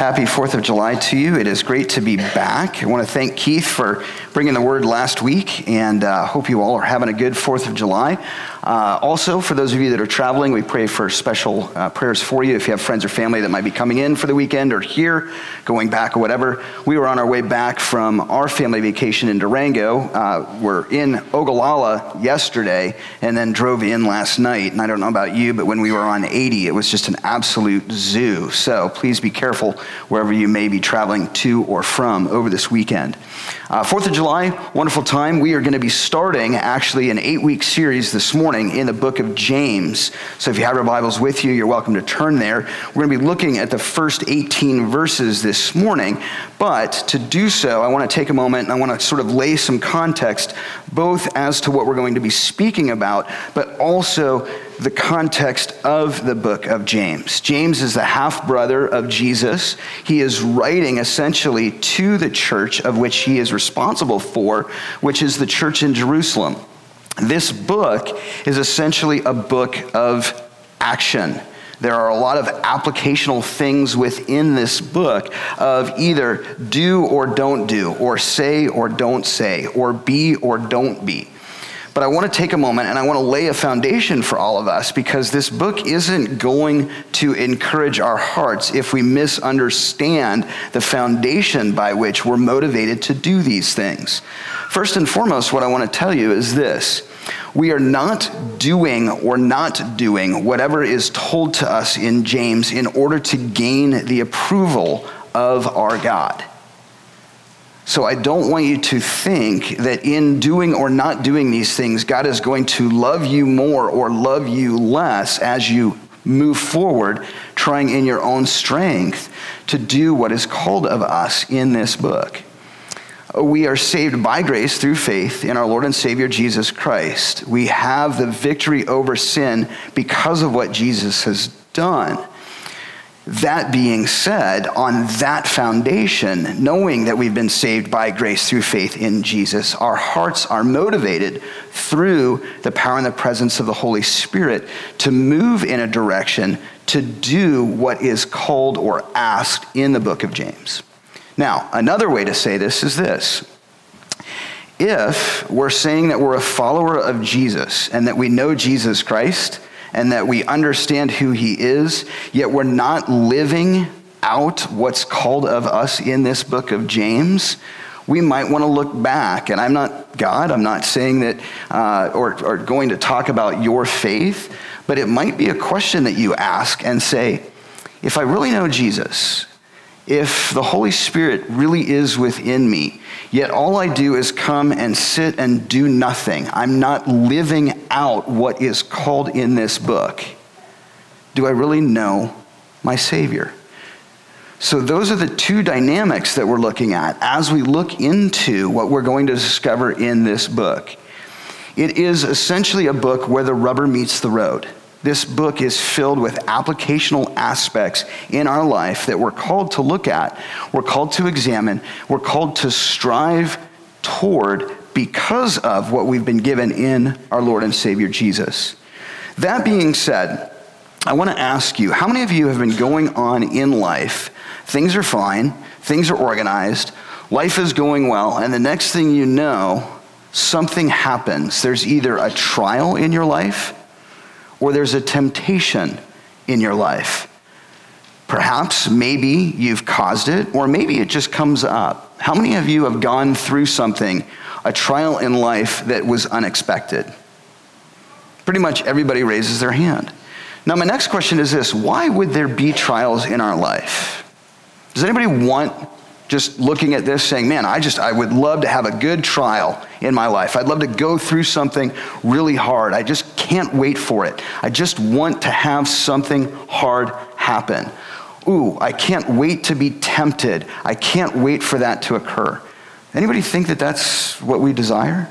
Happy 4th of July to you. It is great to be back. I want to thank Keith for bringing the word last week, and hope you all are having a good 4th of July. Also, for those of you that are traveling, we pray for special prayers for you. If you have friends or family that might be coming in for the weekend or here, going back or whatever. We were on our way back from our family vacation in Durango. We're in Ogallala yesterday and then drove in last night. And I don't know about you, but when we were on 80, it was just an absolute zoo. So please be careful wherever you may be traveling to or from over this weekend. 4th of July, wonderful time. We are going to be starting actually an 8-week series this morning in the book of James. So if you have your Bibles with you, you're welcome to turn there. We're going to be looking at the first 18 verses this morning. But to do so, I want to take a moment and I want to sort of lay some context, both as to what we're going to be speaking about, but also the context of the book of James. James is the half-brother of Jesus. He is writing essentially to the church of which he is responsible for, which is the church in Jerusalem. This book is essentially a book of action. There are a lot of applicational things within this book of either do or don't do, or say or don't say, or be or don't be. But I want to take a moment and I want to lay a foundation for all of us, because this book isn't going to encourage our hearts if we misunderstand the foundation by which we're motivated to do these things. First and foremost, what I want to tell you is this. We are not doing or not doing whatever is told to us in James in order to gain the approval of our God. So I don't want you to think that in doing or not doing these things, God is going to love you more or love you less as you move forward, trying in your own strength to do what is called of us in this book. We are saved by grace through faith in our Lord and Savior, Jesus Christ. We have the victory over sin because of what Jesus has done. That being said, on that foundation, knowing that we've been saved by grace through faith in Jesus, our hearts are motivated through the power and the presence of the Holy Spirit to move in a direction to do what is called or asked in the book of James. Now, another way to say this is this. If we're saying that we're a follower of Jesus and that we know Jesus Christ, and that we understand who he is, yet we're not living out what's called of us in this book of James, we might want to look back. And I'm not God, I'm not saying that, or going to talk about your faith, but it might be a question that you ask and say, if I really know Jesus, if the Holy Spirit really is within me, yet all I do is come and sit and do nothing, I'm not living out what is called in this book, do I really know my Savior? So those are the two dynamics that we're looking at as we look into what we're going to discover in this book. It is essentially a book where the rubber meets the road. This book is filled with applicational aspects in our life that we're called to look at, we're called to examine, we're called to strive toward because of what we've been given in our Lord and Savior Jesus. That being said, I want to ask you, how many of you have been going on in life, things are fine, things are organized, life is going well, and the next thing you know, something happens. There's either a trial in your life, or there's a temptation in your life. Perhaps, maybe you've caused it, or maybe it just comes up. How many of you have gone through something, a trial in life that was unexpected? Pretty much everybody raises their hand. Now, my next question is this: why would there be trials in our life? Does anybody want, just looking at this, saying, man, I would love to have a good trial in my life. I'd love to go through something really hard. I just can't wait for it. I just want to have something hard happen. Ooh, I can't wait to be tempted. I can't wait for that to occur. Anybody think that that's what we desire?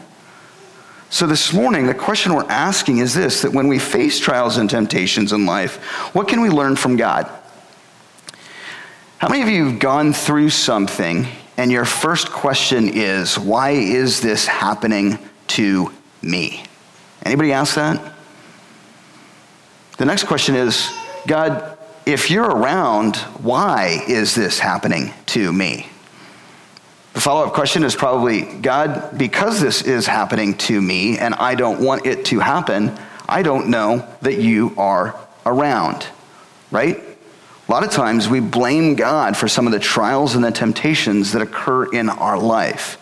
So this morning, the question we're asking is this, that when we face trials and temptations in life, what can we learn from God? How many of you have gone through something and your first question is, why is this happening to me? Anybody ask that? The next question is, God, if you're around, why is this happening to me? The follow-up question is probably, God, because this is happening to me and I don't want it to happen, I don't know that you are around, right? A lot of times we blame God for some of the trials and the temptations that occur in our life.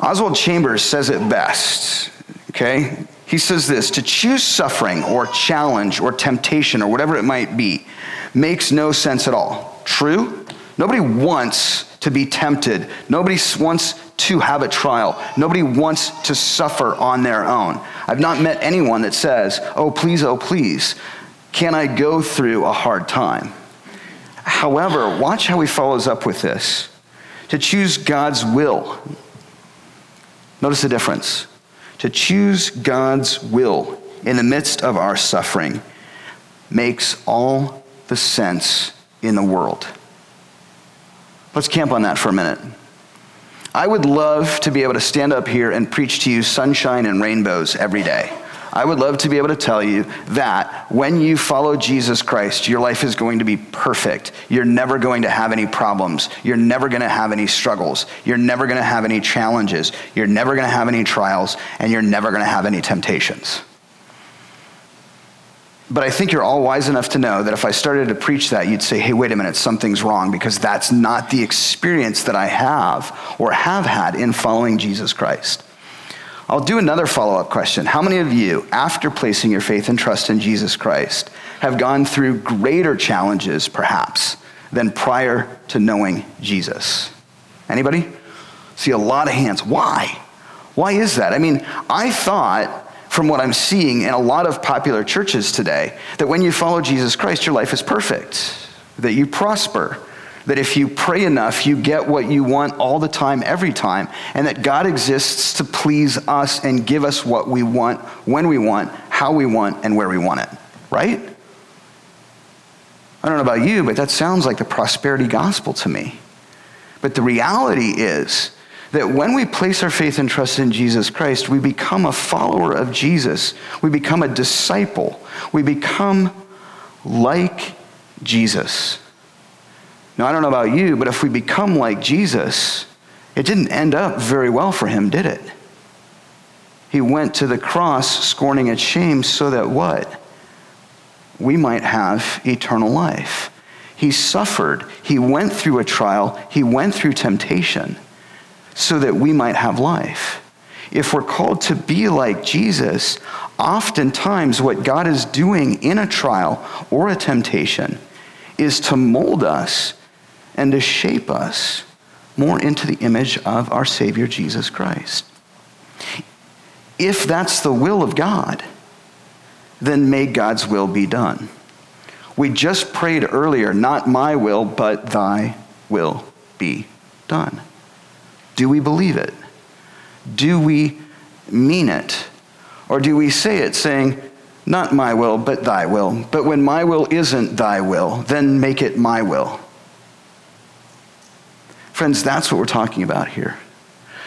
Oswald Chambers says it best, okay? He says this, to choose suffering or challenge or temptation or whatever it might be makes no sense at all. True? Nobody wants to be tempted. Nobody wants to have a trial. Nobody wants to suffer on their own. I've not met anyone that says, oh, please, can I go through a hard time? However, watch how he follows up with this. To choose God's will. Notice the difference. To choose God's will in the midst of our suffering makes all the sense in the world. Let's camp on that for a minute. I would love to be able to stand up here and preach to you sunshine and rainbows every day. I would love to be able to tell you that when you follow Jesus Christ, your life is going to be perfect. You're never going to have any problems. You're never going to have any struggles. You're never going to have any challenges. You're never going to have any trials, and you're never going to have any temptations. But I think you're all wise enough to know that if I started to preach that, you'd say, hey, wait a minute, something's wrong, because that's not the experience that I have or have had in following Jesus Christ. I'll do another follow-up question. How many of you, after placing your faith and trust in Jesus Christ, have gone through greater challenges, perhaps, than prior to knowing Jesus? Anybody? See a lot of hands. Why? Why is that? I mean, I thought, from what I'm seeing in a lot of popular churches today, that when you follow Jesus Christ, your life is perfect, that you prosper, that if you pray enough, you get what you want all the time, every time, and that God exists to please us and give us what we want, when we want, how we want, and where we want it, right? I don't know about you, but that sounds like the prosperity gospel to me. But the reality is that when we place our faith and trust in Jesus Christ, we become a follower of Jesus. We become a disciple. We become like Jesus. Now, I don't know about you, but if we become like Jesus, it didn't end up very well for him, did it? He went to the cross, scorning its shame, so that what? We might have eternal life. He suffered. He went through a trial. He went through temptation so that we might have life. If we're called to be like Jesus, oftentimes what God is doing in a trial or a temptation is to mold us and to shape us more into the image of our Savior, Jesus Christ. If that's the will of God, then may God's will be done. We just prayed earlier, not my will, but thy will be done. Do we believe it? Do we mean it? Or do we say it saying, not my will, but thy will. But when my will isn't thy will, then make it my will. Friends, that's what we're talking about here.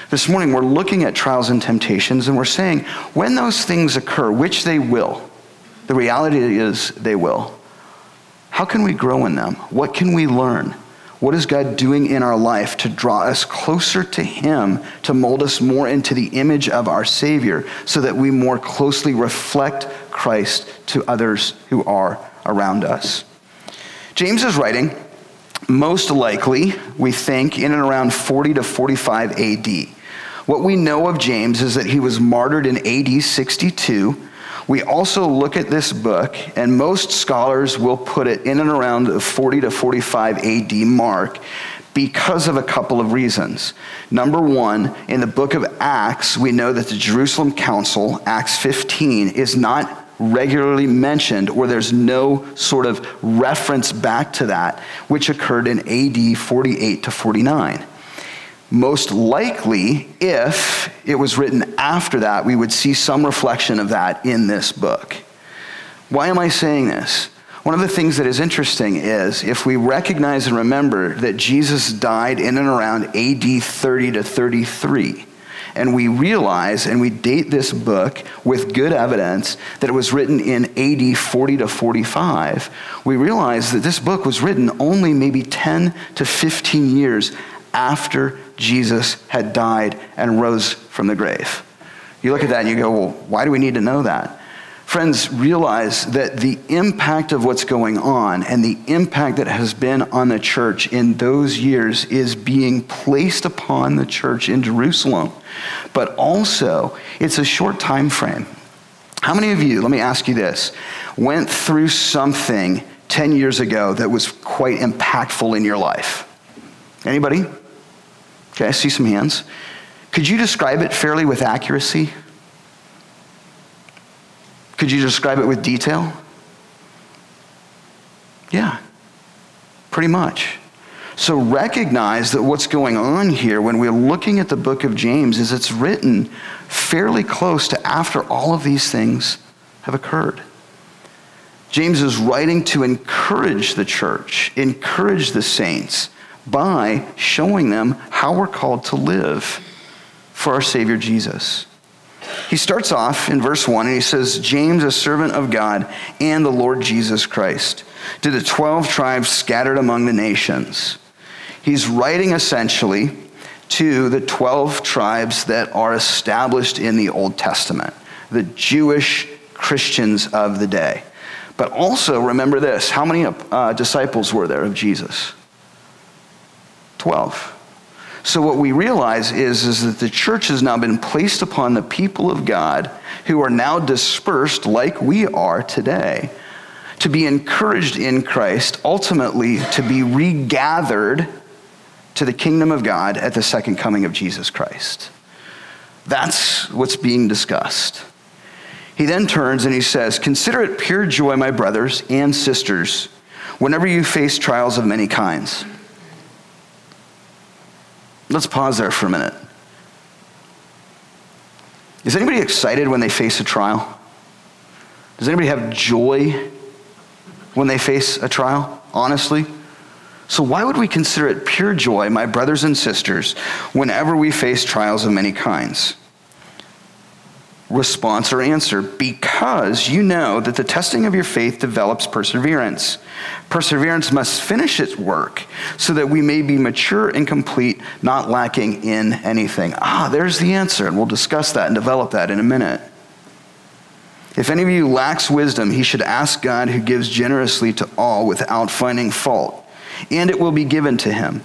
This morning, we're looking at trials and temptations, and we're saying, when those things occur, which they will, the reality is they will. How can we grow in them? What can we learn? What is God doing in our life to draw us closer to him, to mold us more into the image of our Savior so that we more closely reflect Christ to others who are around us? James is writing, most likely, we think, in and around 40 to 45 AD. What we know of James is that he was martyred in AD 62. We also look at this book, and most scholars will put it in and around the 40 to 45 AD mark because of a couple of reasons. Number one, in the book of Acts, we know that the Jerusalem Council, Acts 15, is not regularly mentioned, or there's no sort of reference back to that, which occurred in AD 48 to 49. Most likely, if it was written after that, we would see some reflection of that in this book. Why am I saying this? One of the things that is interesting is if we recognize and remember that Jesus died in and around AD 30 to 33, and we realize and we date this book with good evidence that it was written in AD 40 to 45, we realize that this book was written only maybe 10 to 15 years after Jesus had died and rose from the grave. You look at that and you go, well, why do we need to know that? Friends, realize that the impact of what's going on and the impact that has been on the church in those years is being placed upon the church in Jerusalem. But also, it's a short time frame. How many of you, let me ask you this, went through something 10 years ago that was quite impactful in your life? Anybody? Okay, I see some hands. Could you describe it fairly with accuracy? Could you describe it with detail? Yeah, pretty much. So recognize that what's going on here when we're looking at the book of James is it's written fairly close to after all of these things have occurred. James is writing to encourage the church, encourage the saints by showing them how we're called to live for our Savior Jesus. He starts off in verse 1 and he says, James, a servant of God and the Lord Jesus Christ, to the 12 tribes scattered among the nations. He's writing essentially to the 12 tribes that are established in the Old Testament, the Jewish Christians of the day. But also remember this, how many disciples were there of Jesus? 12. So what we realize is that the church has now been placed upon the people of God who are now dispersed like we are today to be encouraged in Christ, ultimately to be regathered to the kingdom of God at the second coming of Jesus Christ. That's what's being discussed. He then turns and he says, consider it pure joy, my brothers and sisters, whenever you face trials of many kinds. Let's pause there for a minute. Is anybody excited when they face a trial? Does anybody have joy when they face a trial, honestly? So why would we consider it pure joy, my brothers and sisters, whenever we face trials of many kinds? Response or answer, because you know that the testing of your faith develops perseverance. Perseverance must finish its work so that we may be mature and complete, not lacking in anything. There's the answer, and we'll discuss that and develop that in a minute. If any of you lacks wisdom, he should ask God, who gives generously to all without finding fault, and it will be given to him.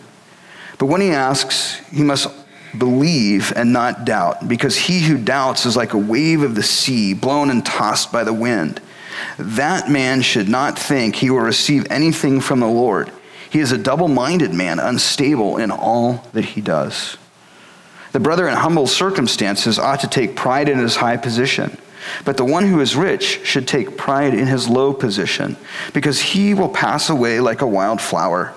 But when he asks, he must believe and not doubt, because he who doubts is like a wave of the sea, blown and tossed by the wind. That man should not think he will receive anything from the Lord. He is a double-minded man, unstable in all that he does. The brother in humble circumstances ought to take pride in his high position, but the one who is rich should take pride in his low position, because he will pass away like a wild flower.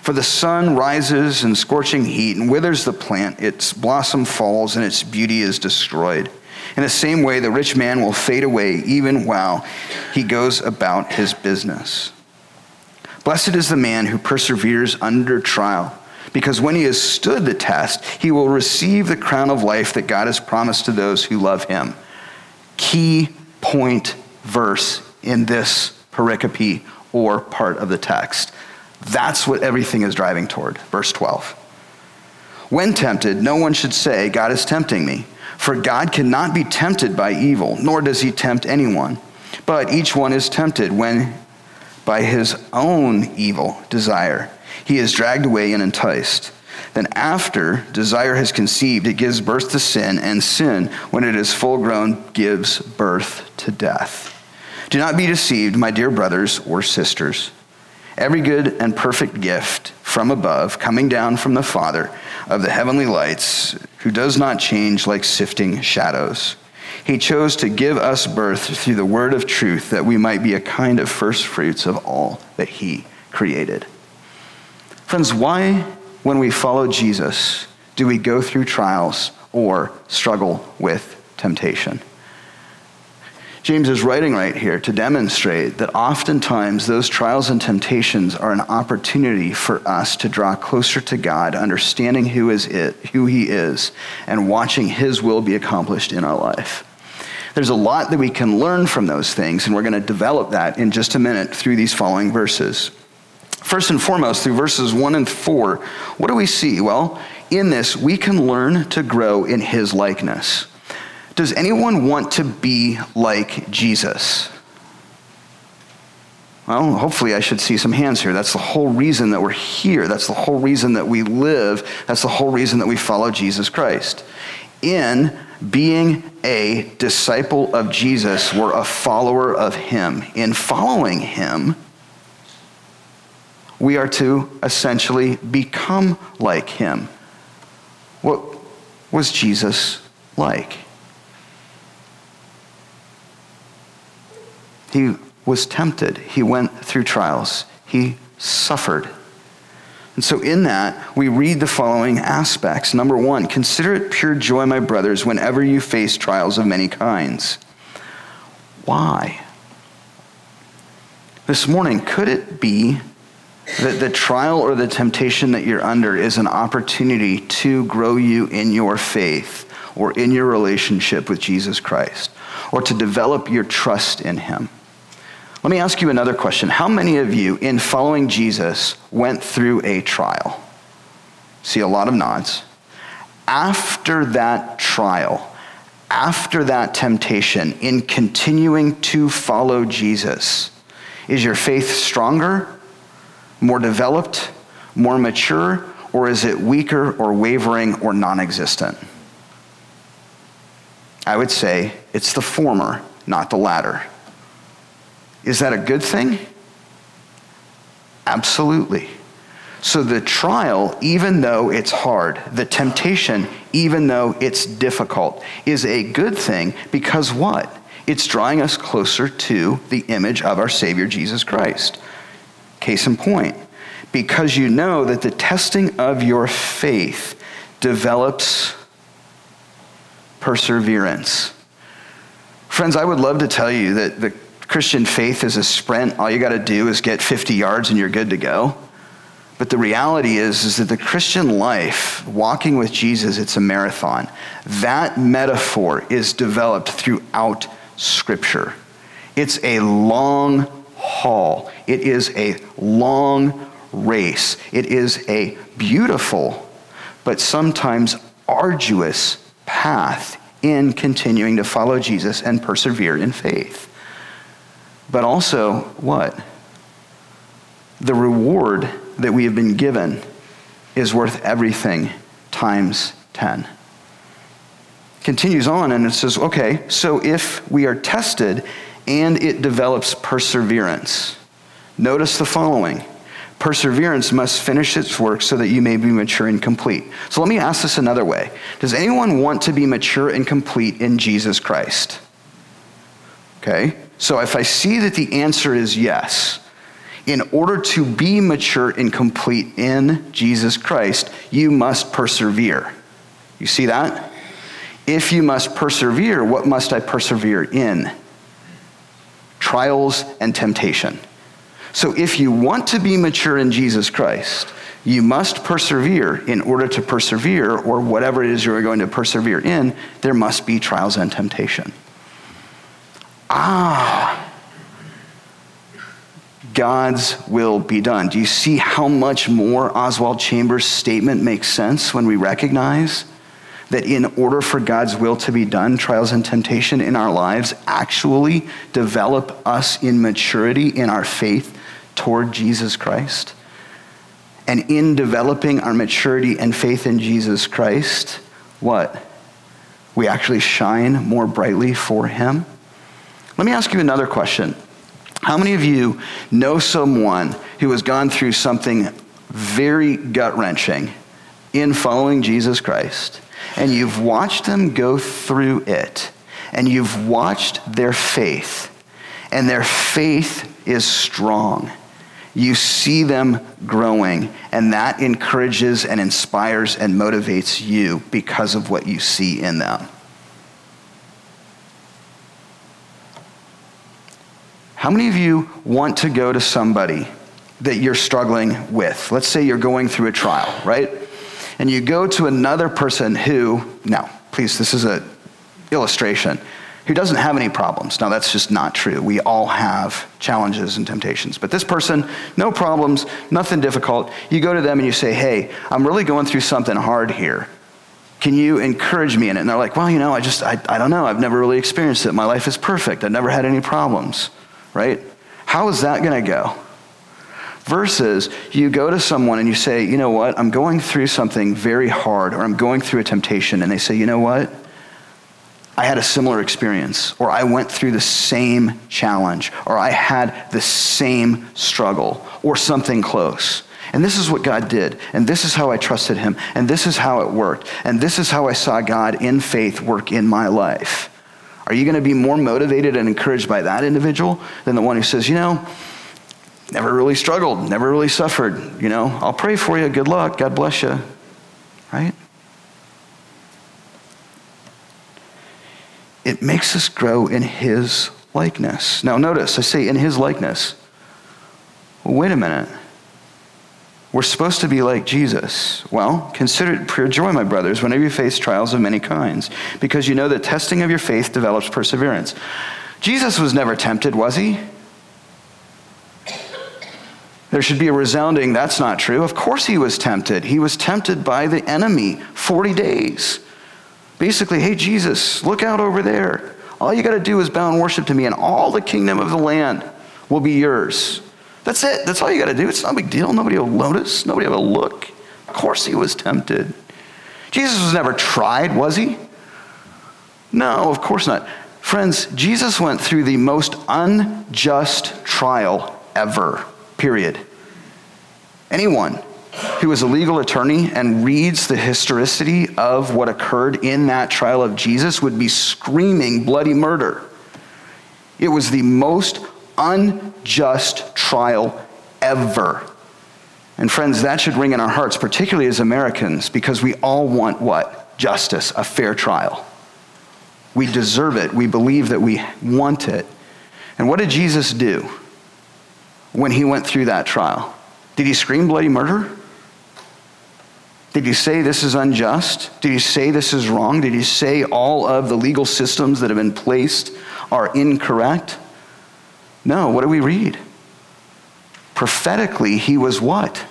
For the sun rises in scorching heat and withers the plant, its blossom falls, and its beauty is destroyed. In the same way, the rich man will fade away even while he goes about his business. Blessed is the man who perseveres under trial, because when he has stood the test, he will receive the crown of life that God has promised to those who love him. Key point verse in this pericope or part of the text. That's what everything is driving toward. Verse 12. When tempted, no one should say, God is tempting me. For God cannot be tempted by evil, nor does he tempt anyone. But each one is tempted when, by his own evil desire, he is dragged away and enticed. Then after desire has conceived, it gives birth to sin, and sin, when it is full grown, gives birth to death. Do not be deceived, my dear brothers or sisters. Every good and perfect gift from above, coming down from the Father of the heavenly lights, who does not change like shifting shadows. He chose to give us birth through the word of truth, that we might be a kind of first fruits of all that he created. Friends, why, when we follow Jesus, do we go through trials or struggle with temptation? James is writing right here to demonstrate that oftentimes those trials and temptations are an opportunity for us to draw closer to God, understanding who he is, and watching his will be accomplished in our life. There's a lot that we can learn from those things, and we're going to develop that in just a minute through these following verses. First and foremost, through verses 1 and 4, what do we see? Well, in this, we can learn to grow in his likeness. Does anyone want to be like Jesus? Well, hopefully I should see some hands here. That's the whole reason that we're here. That's the whole reason that we live. That's the whole reason that we follow Jesus Christ. In being a disciple of Jesus, we're a follower of him. In following him, we are to essentially become like him. What was Jesus like? He was tempted. He went through trials. He suffered. And so in that, we read the following aspects. Number one, consider it pure joy, my brothers, whenever you face trials of many kinds. Why? This morning, could it be that the trial or the temptation that you're under is an opportunity to grow you in your faith or in your relationship with Jesus Christ, or to develop your trust in him? Let me ask you another question. How many of you in following Jesus went through a trial? See a lot of nods. After that trial, after that temptation, in continuing to follow Jesus, is your faith stronger, more developed, more mature, or is it weaker or wavering or non-existent? I would say it's the former, not the latter. Is that a good thing? Absolutely. So the trial, even though it's hard, the temptation, even though it's difficult, is a good thing because what? It's drawing us closer to the image of our Savior, Jesus Christ. Case in point, because you know that the testing of your faith develops perseverance. Friends, I would love to tell you that the Christian faith is a sprint. All you got to do is get 50 yards and you're good to go. But the reality is that the Christian life, walking with Jesus, it's a marathon. That metaphor is developed throughout Scripture. It's a long haul. It is a long race. It is a beautiful, but sometimes arduous path in continuing to follow Jesus and persevere in faith. But also, what? The reward that we have been given is worth everything times 10. Continues on and it says, okay, so if we are tested and it develops perseverance, notice the following. Perseverance must finish its work so that you may be mature and complete. So let me ask this another way. Does anyone want to be mature and complete in Jesus Christ? Okay. So if I see that the answer is yes, in order to be mature and complete in Jesus Christ, you must persevere. You see that? If you must persevere, what must I persevere in? Trials and temptation. So if you want to be mature in Jesus Christ, you must persevere. In order to persevere, or whatever it is you're going to persevere in, there must be trials and temptation. God's will be done. Do you see how much more Oswald Chambers' statement makes sense when we recognize that in order for God's will to be done, trials and temptation in our lives actually develop us in maturity in our faith toward Jesus Christ? And in developing our maturity and faith in Jesus Christ, what? We actually shine more brightly for him. Let me ask you another question. How many of you know someone who has gone through something very gut-wrenching in following Jesus Christ, and you've watched them go through it, and you've watched their faith, and their faith is strong? You see them growing, and that encourages and inspires and motivates you because of what you see in them. How many of you want to go to somebody that you're struggling with? Let's say you're going through a trial, right? And you go to another person who, now, please, this is an illustration, who doesn't have any problems. Now, that's just not true. We all have challenges and temptations. But this person, no problems, nothing difficult. You go to them and you say, hey, I'm really going through something hard here. Can you encourage me in it? And they're like, well, you know, I don't know. I've never really experienced it. My life is perfect. I've never had any problems, right? How is that going to go? Versus you go to someone and you say, you know what? I'm going through something very hard, or I'm going through a temptation. And they say, you know what? I had a similar experience, or I went through the same challenge, or I had the same struggle, or something close. And this is what God did. And this is how I trusted him. And this is how it worked. And this is how I saw God in faith work in my life. Are you going to be more motivated and encouraged by that individual than the one who says, you know, never really struggled, never really suffered, you know, I'll pray for you, good luck, God bless you, right? It makes us grow in his likeness. Now notice, I say in his likeness. Well, wait a minute. We're supposed to be like Jesus. Well, consider it pure joy, my brothers, whenever you face trials of many kinds, because you know the testing of your faith develops perseverance. Jesus was never tempted, was he? There should be a resounding, that's not true. Of course he was tempted. He was tempted by the enemy 40 days. Basically, hey, Jesus, look out over there. All you got to do is bow and worship to me, and all the kingdom of the land will be yours. That's it. That's all you got to do. It's not a big deal. Nobody will notice. Nobody will look. Of course he was tempted. Jesus was never tried, was he? No, of course not. Friends, Jesus went through the most unjust trial ever, period. Anyone who is a legal attorney and reads the historicity of what occurred in that trial of Jesus would be screaming bloody murder. It was the most unjust trial ever. And friends, that should ring in our hearts, particularly as Americans, because we all want what? Justice, a fair trial. We deserve it. We believe that we want it. And what did Jesus do when he went through that trial? Did he scream bloody murder? Did he say this is unjust? Did he say this is wrong? Did he say all of the legal systems that have been placed are incorrect? No, what do we read? Prophetically, he was what?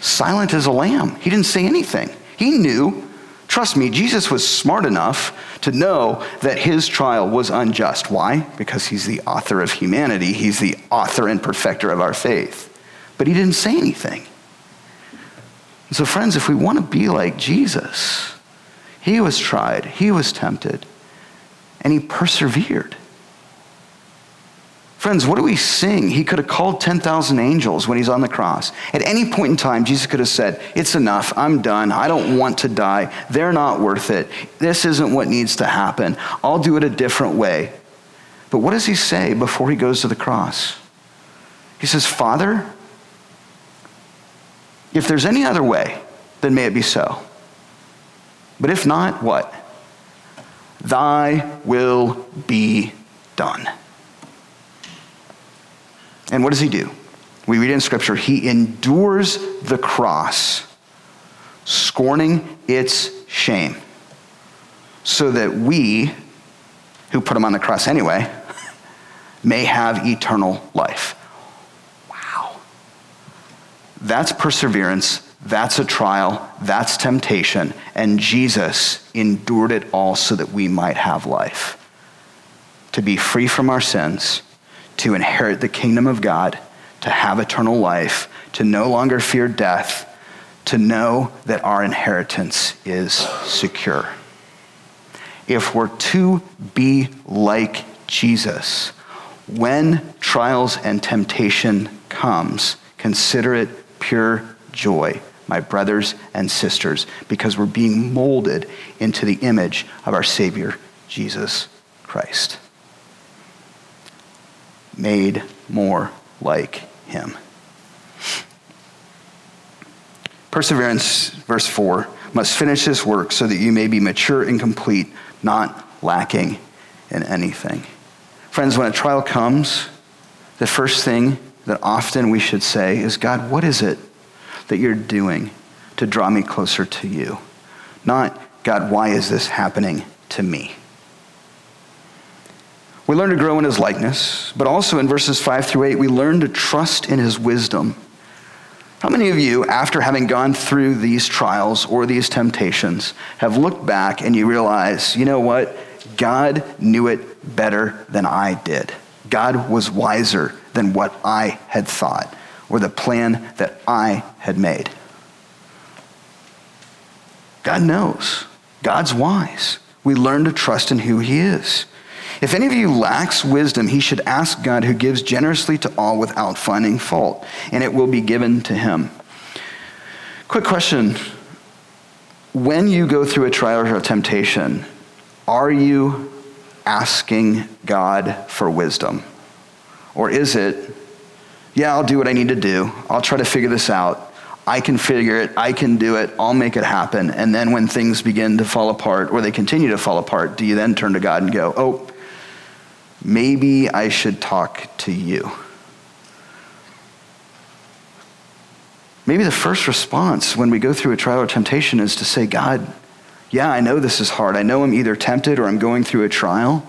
Silent as a lamb. He didn't say anything. He knew. Trust me, Jesus was smart enough to know that his trial was unjust. Why? Because he's the author of humanity. He's the author and perfecter of our faith. But he didn't say anything. So friends, if we want to be like Jesus, he was tried, he was tempted, and he persevered. Friends, what do we sing? He could have called 10,000 angels when he's on the cross. At any point in time, Jesus could have said, it's enough, I'm done, I don't want to die, they're not worth it, this isn't what needs to happen, I'll do it a different way. But what does he say before he goes to the cross? He says, Father, if there's any other way, then may it be so. But if not, what? Thy will be done. And what does he do? We read in scripture, he endures the cross, scorning its shame, so that we, who put him on the cross anyway, may have eternal life. Wow. That's perseverance, that's a trial, that's temptation, and Jesus endured it all so that we might have life. To be free from our sins, to inherit the kingdom of God, to have eternal life, to no longer fear death, to know that our inheritance is secure. If we're to be like Jesus, when trials and temptation comes, consider it pure joy, my brothers and sisters, because we're being molded into the image of our Savior, Jesus Christ. Made more like him. Perseverance, verse 4, must finish this work so that you may be mature and complete, not lacking in anything. Friends, when a trial comes, the first thing that often we should say is, God, what is it that you're doing to draw me closer to you? Not, God, why is this happening to me? We learn to grow in his likeness, but also in verses 5-8, we learn to trust in his wisdom. How many of you, after having gone through these trials or these temptations, have looked back and you realize, you know what? God knew it better than I did. God was wiser than what I had thought or the plan that I had made. God knows. God's wise. We learn to trust in who he is. If any of you lacks wisdom, he should ask God, who gives generously to all without finding fault, and it will be given to him. Quick question. When you go through a trial or a temptation, are you asking God for wisdom? Or is it, yeah, I'll do what I need to do. I'll try to figure this out. I can figure it. I can do it. I'll make it happen. And then when things begin to fall apart, or they continue to fall apart, do you then turn to God and go, oh, maybe I should talk to you? Maybe the first response when we go through a trial or temptation is to say, God, yeah, I know this is hard. I know I'm either tempted or I'm going through a trial.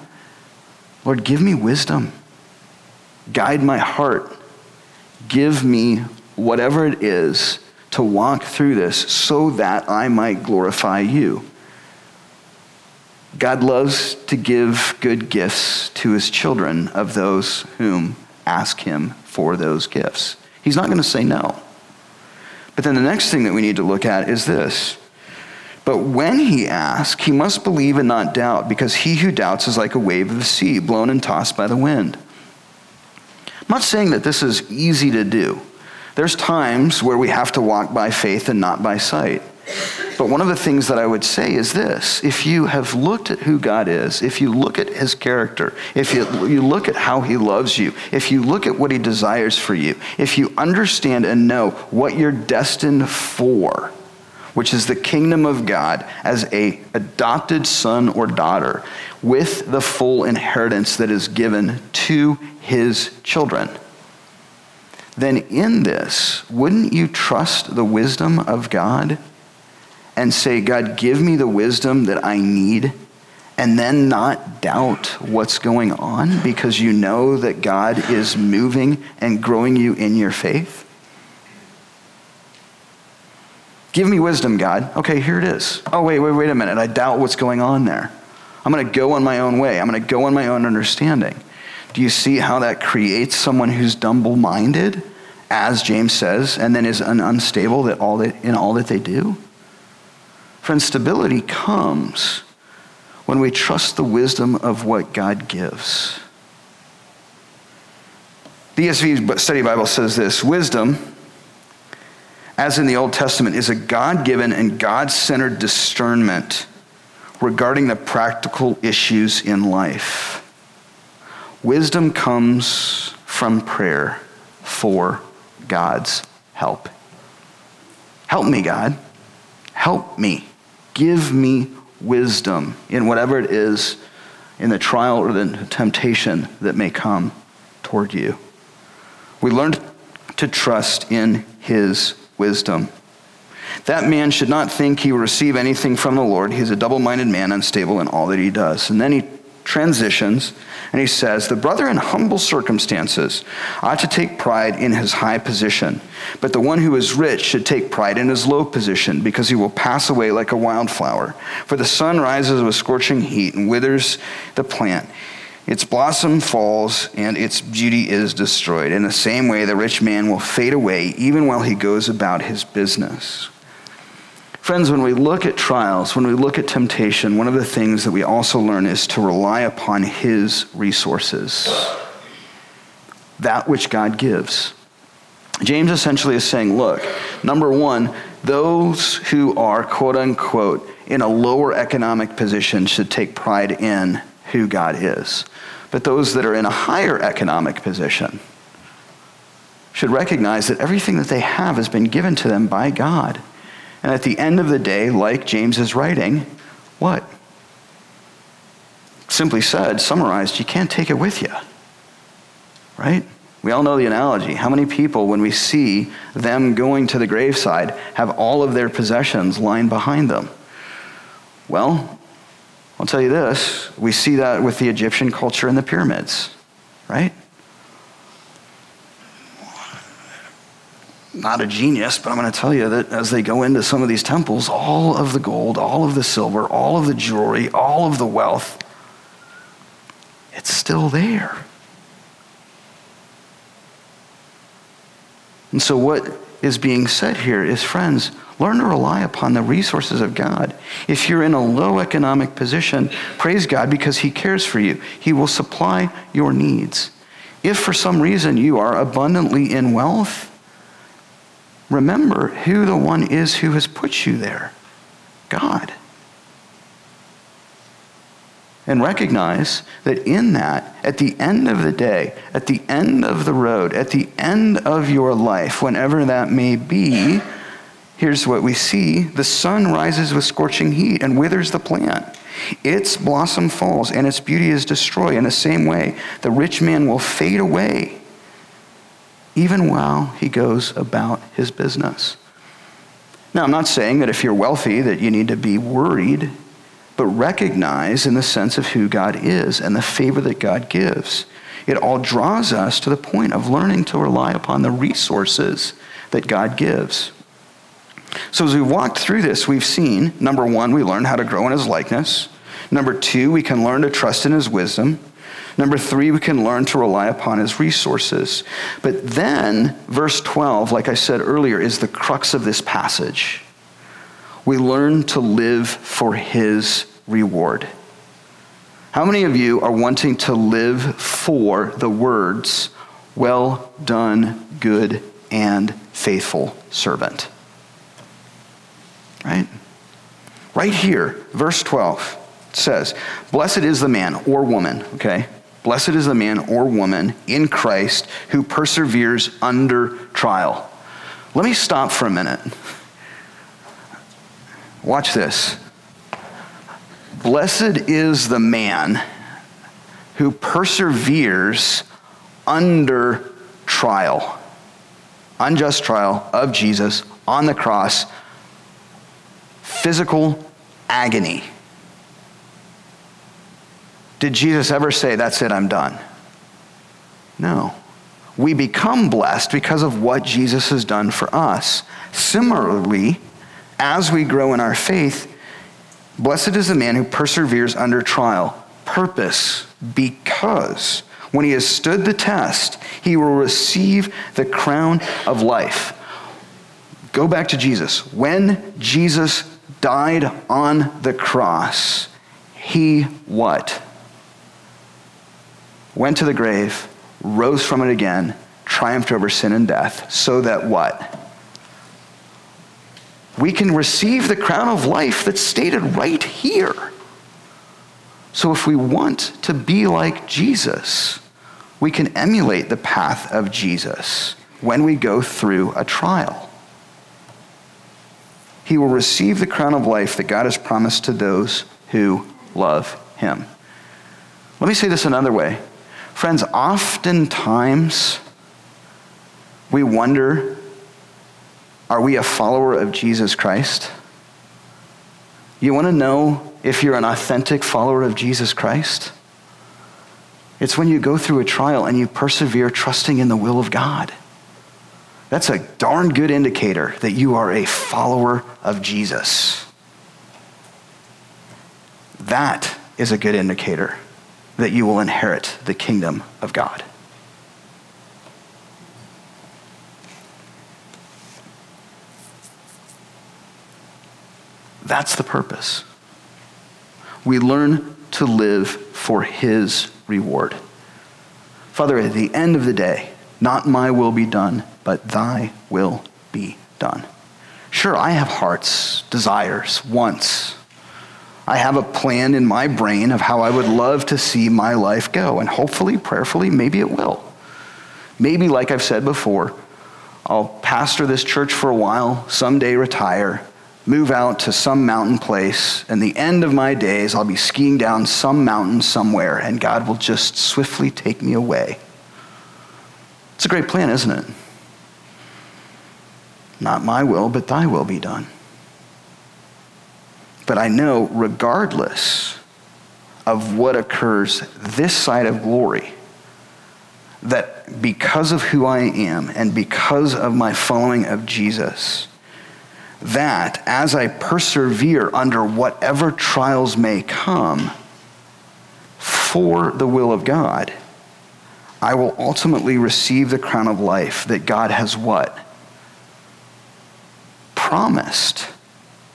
Lord, give me wisdom. Guide my heart. Give me whatever it is to walk through this so that I might glorify you. God loves to give good gifts to his children of those whom ask him for those gifts. He's not going to say no. But then the next thing that we need to look at is this. But when he asks, he must believe and not doubt, because he who doubts is like a wave of the sea, blown and tossed by the wind. I'm not saying that this is easy to do. There's times where we have to walk by faith and not by sight. But one of the things that I would say is this. If you have looked at who God is, if you look at his character, if you look at how he loves you, if you look at what he desires for you, if you understand and know what you're destined for, which is the kingdom of God as a adopted son or daughter with the full inheritance that is given to his children, then in this, wouldn't you trust the wisdom of God and say, God, give me the wisdom that I need, and then not doubt what's going on because you know that God is moving and growing you in your faith? Give me wisdom, God. Okay, here it is. Oh, wait a minute. I doubt what's going on there. I'm going to go on my own way. I'm going to go on my own understanding. Do you see how that creates someone who's double-minded, as James says, and then is unstable in all that they do? Friends, stability comes when we trust the wisdom of what God gives. The ESV Study Bible says this: wisdom, as in the Old Testament, is a God-given and God-centered discernment regarding the practical issues in life. Wisdom comes from prayer for God's help. Help me, God. Help me. Give me wisdom in whatever it is, in the trial or the temptation that may come toward you. We learn to trust in his wisdom. That man should not think he will receive anything from the Lord. He's a double-minded man, unstable in all that he does. And then he transitions and he says, the brother in humble circumstances ought to take pride in his high position, but the one who is rich should take pride in his low position, because he will pass away like a wildflower. For the sun rises with scorching heat and withers the plant. Its blossom falls, and its beauty is destroyed. In the same way, the rich man will fade away, even while he goes about his business. Friends, when we look at trials, when we look at temptation, one of the things that we also learn is to rely upon his resources, that which God gives. James essentially is saying, look, number one, those who are, quote unquote, in a lower economic position should take pride in who God is. But those that are in a higher economic position should recognize that everything that they have has been given to them by God. And at the end of the day, like James is writing, what? Simply said, summarized, you can't take it with you, right? We all know the analogy. How many people, when we see them going to the graveside, have all of their possessions lying behind them? Well, I'll tell you this. We see that with the Egyptian culture and the pyramids, right? Not a genius, but I'm going to tell you that as they go into some of these temples, all of the gold, all of the silver, all of the jewelry, all of the wealth, it's still there. And so what is being said here is, friends, learn to rely upon the resources of God. If you're in a low economic position, praise God because he cares for you. He will supply your needs. If for some reason you are abundantly in wealth, remember who the one is who has put you there, God. And recognize that in that, at the end of the day, at the end of the road, at the end of your life, whenever that may be, here's what we see. The sun rises with scorching heat and withers the plant. Its blossom falls and its beauty is destroyed. In the same way, the rich man will fade away even while he goes about his business. Now, I'm not saying that if you're wealthy that you need to be worried, but recognize in the sense of who God is and the favor that God gives. It all draws us to the point of learning to rely upon the resources that God gives. So as we walked through this, we've seen, number one, we learn how to grow in his likeness. Number two, we can learn to trust in his wisdom. Number three, we can learn to rely upon his resources. But then, verse 12, like I said earlier, is the crux of this passage. We learn to live for his reward. How many of you are wanting to live for the words, well done, good and faithful servant? Right? Right here, verse 12 says, blessed is the man or woman, okay? Blessed is the man or woman in Christ who perseveres under trial. Let me stop for a minute. Watch this. Blessed is the man who perseveres under trial, unjust trial of Jesus on the cross, physical agony. Did Jesus ever say, that's it, I'm done? No. We become blessed because of what Jesus has done for us. Similarly, as we grow in our faith, blessed is the man who perseveres under trial. Purpose, because when he has stood the test, he will receive the crown of life. Go back to Jesus. When Jesus died on the cross, he what? Went to the grave, rose from it again, triumphed over sin and death, so that what? We can receive the crown of life that's stated right here. So if we want to be like Jesus, we can emulate the path of Jesus when we go through a trial. He will receive the crown of life that God has promised to those who love him. Let me say this another way. Friends, oftentimes we wonder, are we a follower of Jesus Christ? You want to know if you're an authentic follower of Jesus Christ? It's when you go through a trial and you persevere trusting in the will of God. That's a darn good indicator that you are a follower of Jesus. That is a good indicator that you will inherit the kingdom of God. That's the purpose. We learn to live for his reward. Father, at the end of the day, not my will be done, but thy will be done. Sure, I have hearts, desires, wants. I have a plan in my brain of how I would love to see my life go. And hopefully, prayerfully, maybe it will. Maybe, like I've said before, I'll pastor this church for a while, someday retire, move out to some mountain place, and the end of my days, I'll be skiing down some mountain somewhere, and God will just swiftly take me away. It's a great plan, isn't it? Not my will, but thy will be done. But I know, regardless of what occurs this side of glory, that because of who I am and because of my following of Jesus, that as I persevere under whatever trials may come for the will of God, I will ultimately receive the crown of life that God has what? Promised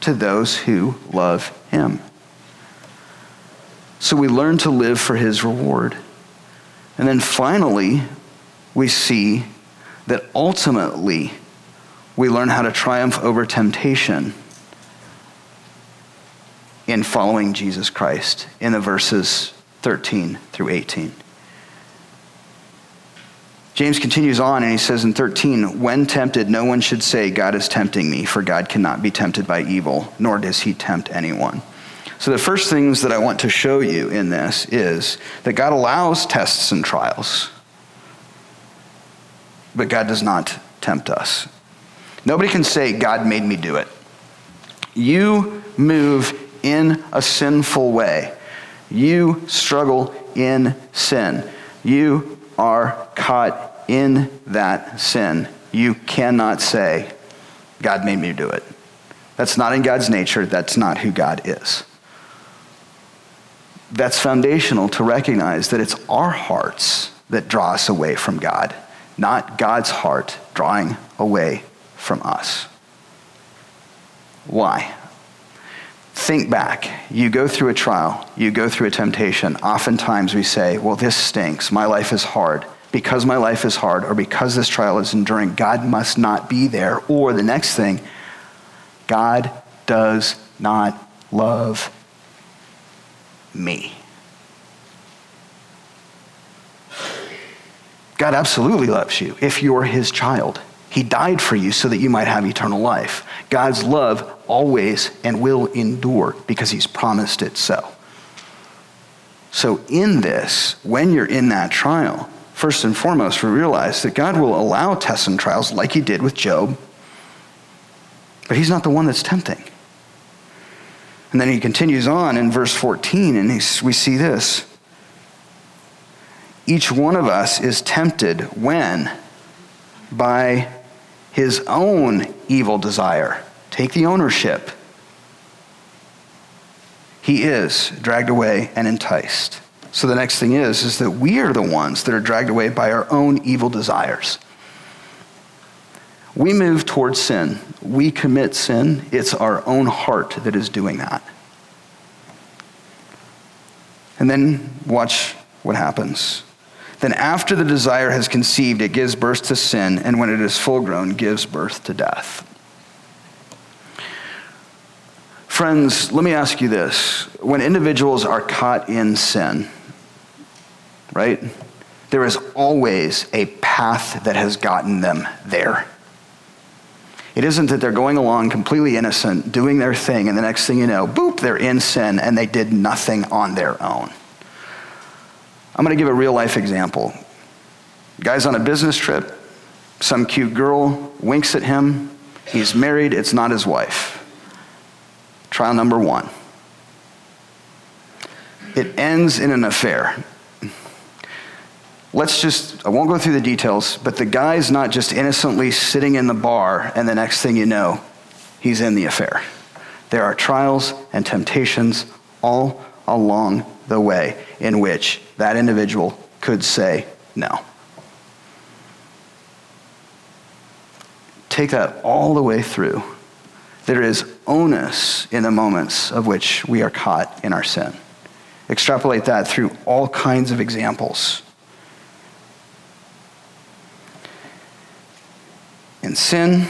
to those who love him. So we learn to live for his reward. And then finally, we see that ultimately we learn how to triumph over temptation in following Jesus Christ in the verses 13 through 18. James continues on and he says in 13, when tempted, no one should say, God is tempting me, for God cannot be tempted by evil, nor does he tempt anyone. So the first things that I want to show you in this is that God allows tests and trials, but God does not tempt us. Nobody can say, God made me do it. You move in a sinful way. You struggle in sin. You are caught in that sin. You cannot say, God made me do it. That's not in God's nature. That's not who God is. That's foundational to recognize that it's our hearts that draw us away from God, not God's heart drawing away from us. Why? Think back. You go through a trial. You go through a temptation. Oftentimes we say, well, this stinks. My life is hard. Because my life is hard or because this trial is enduring, God must not be there. Or the next thing, God does not love me. God absolutely loves you if you're his child. He died for you so that you might have eternal life. God's love always and will endure because he's promised it so. So in this, when you're in that trial, first and foremost, we realize that God will allow tests and trials like he did with Job, but he's not the one that's tempting. And then he continues on in verse 14, and we see this. Each one of us is tempted when? By his own evil desire. Take the ownership. He is dragged away and enticed. So the next thing is that we are the ones that are dragged away by our own evil desires. We move towards sin. We commit sin. It's our own heart that is doing that. And then watch what happens. Then after the desire has conceived, it gives birth to sin, and when it is full grown, gives birth to death. Friends, let me ask you this. When individuals are caught in sin, right, there is always a path that has gotten them there. It isn't that they're going along completely innocent, doing their thing, and the next thing you know, boop, they're in sin, and they did nothing on their own. I'm going to give a real life example. Guy's on a business trip. Some cute girl winks at him. He's married. It's not his wife. Trial number one. It ends in an affair. I won't go through the details, but the guy's not just innocently sitting in the bar and the next thing you know, he's in the affair. There are trials and temptations all along the way in which that individual could say no. Take that all the way through. There is onus in the moments of which we are caught in our sin. Extrapolate that through all kinds of examples. And sin,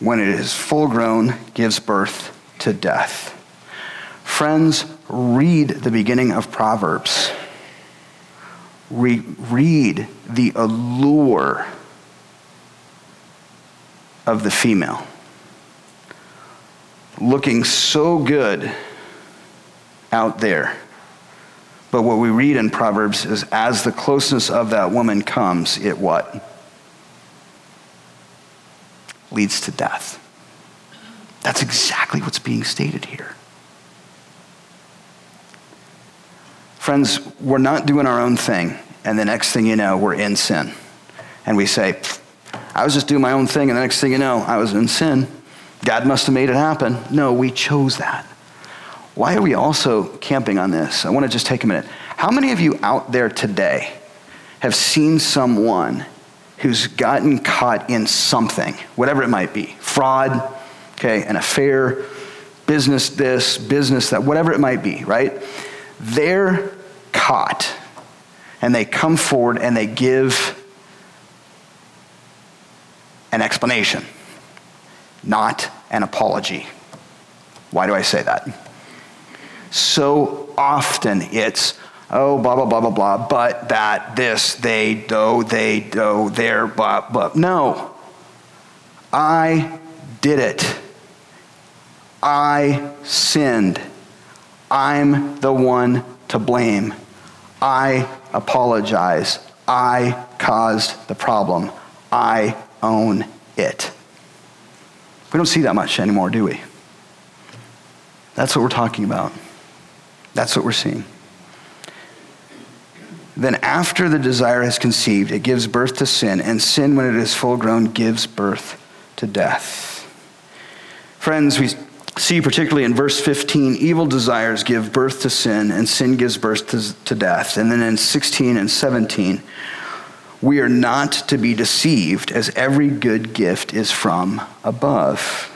when it is full grown, gives birth to death. Friends, read the beginning of Proverbs. Read the allure of the female, looking so good out there. But what we read in Proverbs is as the closeness of that woman comes, it what? leads to death. That's exactly what's being stated here. Friends, we're not doing our own thing, and the next thing you know, we're in sin. And we say, I was just doing my own thing, and the next thing you know, I was in sin. God must have made it happen. No, we chose that. Why are we also camping on this? I want to just take a minute. How many of you out there today have seen someone who's gotten caught in something, whatever it might be, fraud, okay, an affair, business this, business that, whatever it might be, right? They're caught, and they come forward and they give an explanation, not an apology. Why do I say that? So often it's, oh, blah, blah, blah, blah, blah, but that, this, they, do, there, blah, blah. No, I did it. I sinned. I'm the one to blame. I apologize. I caused the problem. I own it. We don't see that much anymore, do we? That's what we're talking about. That's what we're seeing. Then after the desire has conceived, it gives birth to sin, and sin, when it is full grown, gives birth to death. Friends, we see particularly in verse 15, evil desires give birth to sin, and sin gives birth to death. And then in 16 and 17, we are not to be deceived, as every good gift is from above.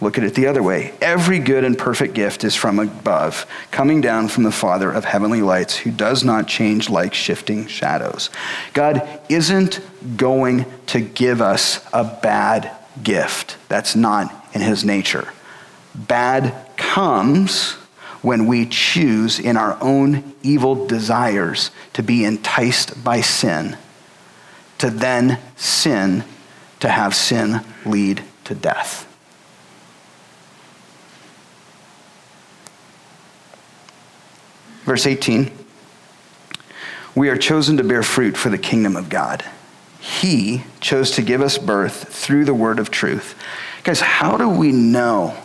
Look at it the other way. Every good and perfect gift is from above, coming down from the Father of heavenly lights, who does not change like shifting shadows. God isn't going to give us a bad gift. That's not in his nature. Bad comes when we choose in our own evil desires to be enticed by sin, to then sin, to have sin lead to death. Verse 18, we are chosen to bear fruit for the kingdom of God. He chose to give us birth through the word of truth. Guys, how do we know?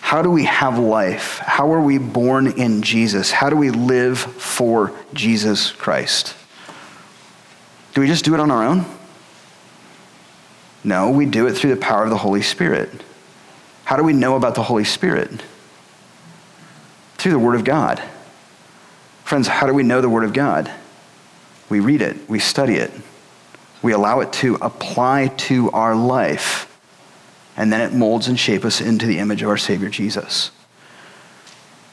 How do we have life? How are we born in Jesus? How do we live for Jesus Christ? Do we just do it on our own? No, we do it through the power of the Holy Spirit. How do we know about the Holy Spirit? Through the Word of God. Friends, how do we know the Word of God? We read it, we study it, we allow it to apply to our life, and then it molds and shapes us into the image of our Savior Jesus.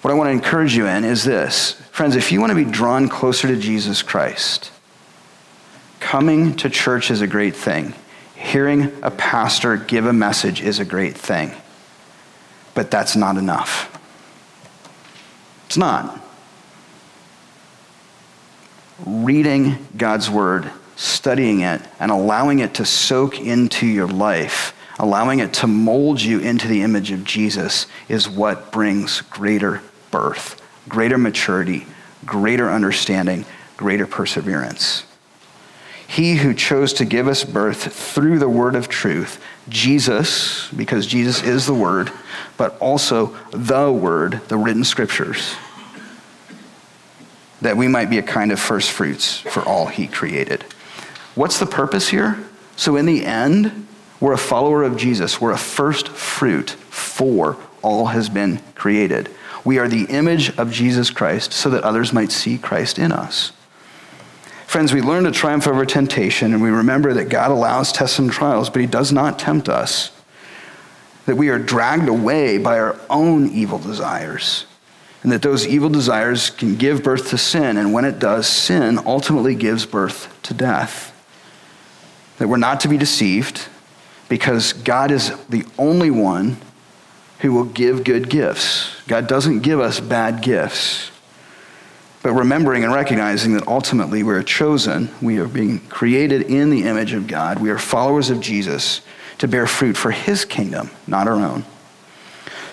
What I want to encourage you in is this. Friends, if you want to be drawn closer to Jesus Christ, coming to church is a great thing. Hearing a pastor give a message is a great thing. But that's not enough. It's not. Reading God's word, studying it, and allowing it to soak into your life, allowing it to mold you into the image of Jesus, is what brings greater birth, greater maturity, greater understanding, greater perseverance. He who chose to give us birth through the word of truth, Jesus, because Jesus is the word, but also the word, the written scriptures, that we might be a kind of first fruits for all he created. What's the purpose here? So in the end, we're a follower of Jesus. We're a first fruit for all has been created. We are the image of Jesus Christ so that others might see Christ in us. Friends, we learn to triumph over temptation, and we remember that God allows tests and trials, but he does not tempt us, that we are dragged away by our own evil desires, and that those evil desires can give birth to sin, and when it does, sin ultimately gives birth to death, that we're not to be deceived, because God is the only one who will give good gifts. God doesn't give us bad gifts. But remembering and recognizing that ultimately we are chosen, we are being created in the image of God, we are followers of Jesus to bear fruit for his kingdom, not our own.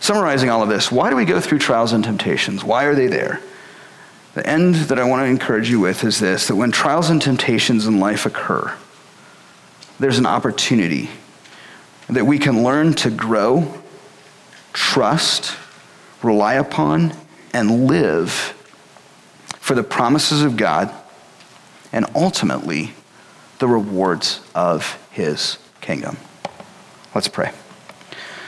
Summarizing all of this, why do we go through trials and temptations? Why are they there? The end that I want to encourage you with is this, that when trials and temptations in life occur, there's an opportunity that we can learn to grow, trust, rely upon, and live for the promises of God and ultimately the rewards of his kingdom. Let's pray.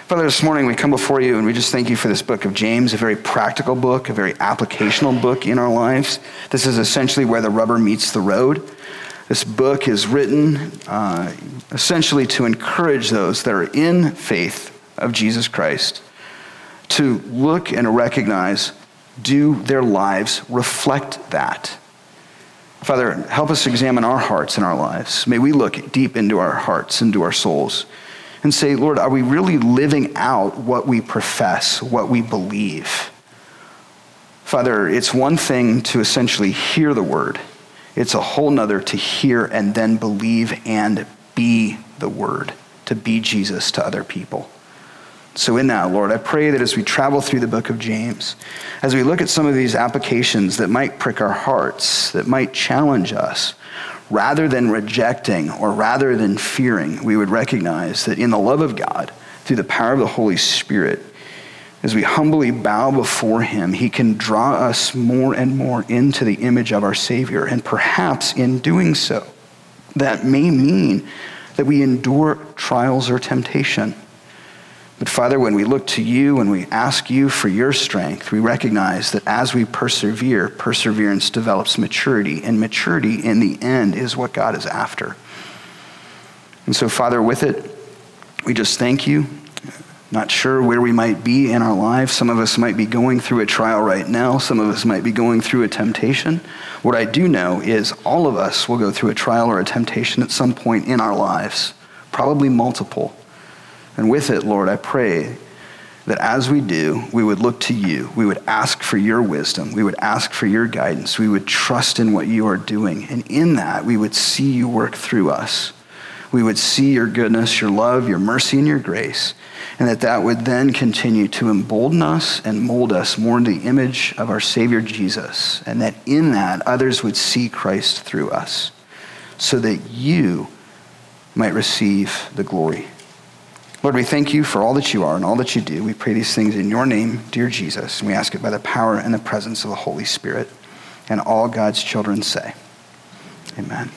Father, this morning we come before you and we just thank you for this book of James, a very practical book, a very applicational book in our lives. This is essentially where the rubber meets the road. This book is written essentially to encourage those that are in faith of Jesus Christ to look and recognize, do their lives reflect that? Father, help us examine our hearts and our lives. May we look deep into our hearts, into our souls, and say, Lord, are we really living out what we profess, what we believe? Father, it's one thing to essentially hear the word. It's a whole nother to hear and then believe and be the word, to be Jesus to other people. So in that, Lord, I pray that as we travel through the book of James, as we look at some of these applications that might prick our hearts, that might challenge us, rather than rejecting or rather than fearing, we would recognize that in the love of God, through the power of the Holy Spirit, as we humbly bow before him, he can draw us more and more into the image of our Savior. And perhaps in doing so, that may mean that we endure trials or temptation. But Father, when we look to you and we ask you for your strength, we recognize that as we persevere, perseverance develops maturity, and maturity in the end is what God is after. And so Father, with it, we just thank you. Not sure where we might be in our lives. Some of us might be going through a trial right now. Some of us might be going through a temptation. What I do know is all of us will go through a trial or a temptation at some point in our lives, probably multiple. And with it, Lord, I pray that as we do, we would look to you. We would ask for your wisdom. We would ask for your guidance. We would trust in what you are doing. And in that, we would see you work through us. We would see your goodness, your love, your mercy, and your grace. And that would then continue to embolden us and mold us more into the image of our Savior Jesus. And that in that, others would see Christ through us so that you might receive the glory. Lord, we thank you for all that you are and all that you do. We pray these things in your name, dear Jesus, and we ask it by the power and the presence of the Holy Spirit. And all God's children say, amen.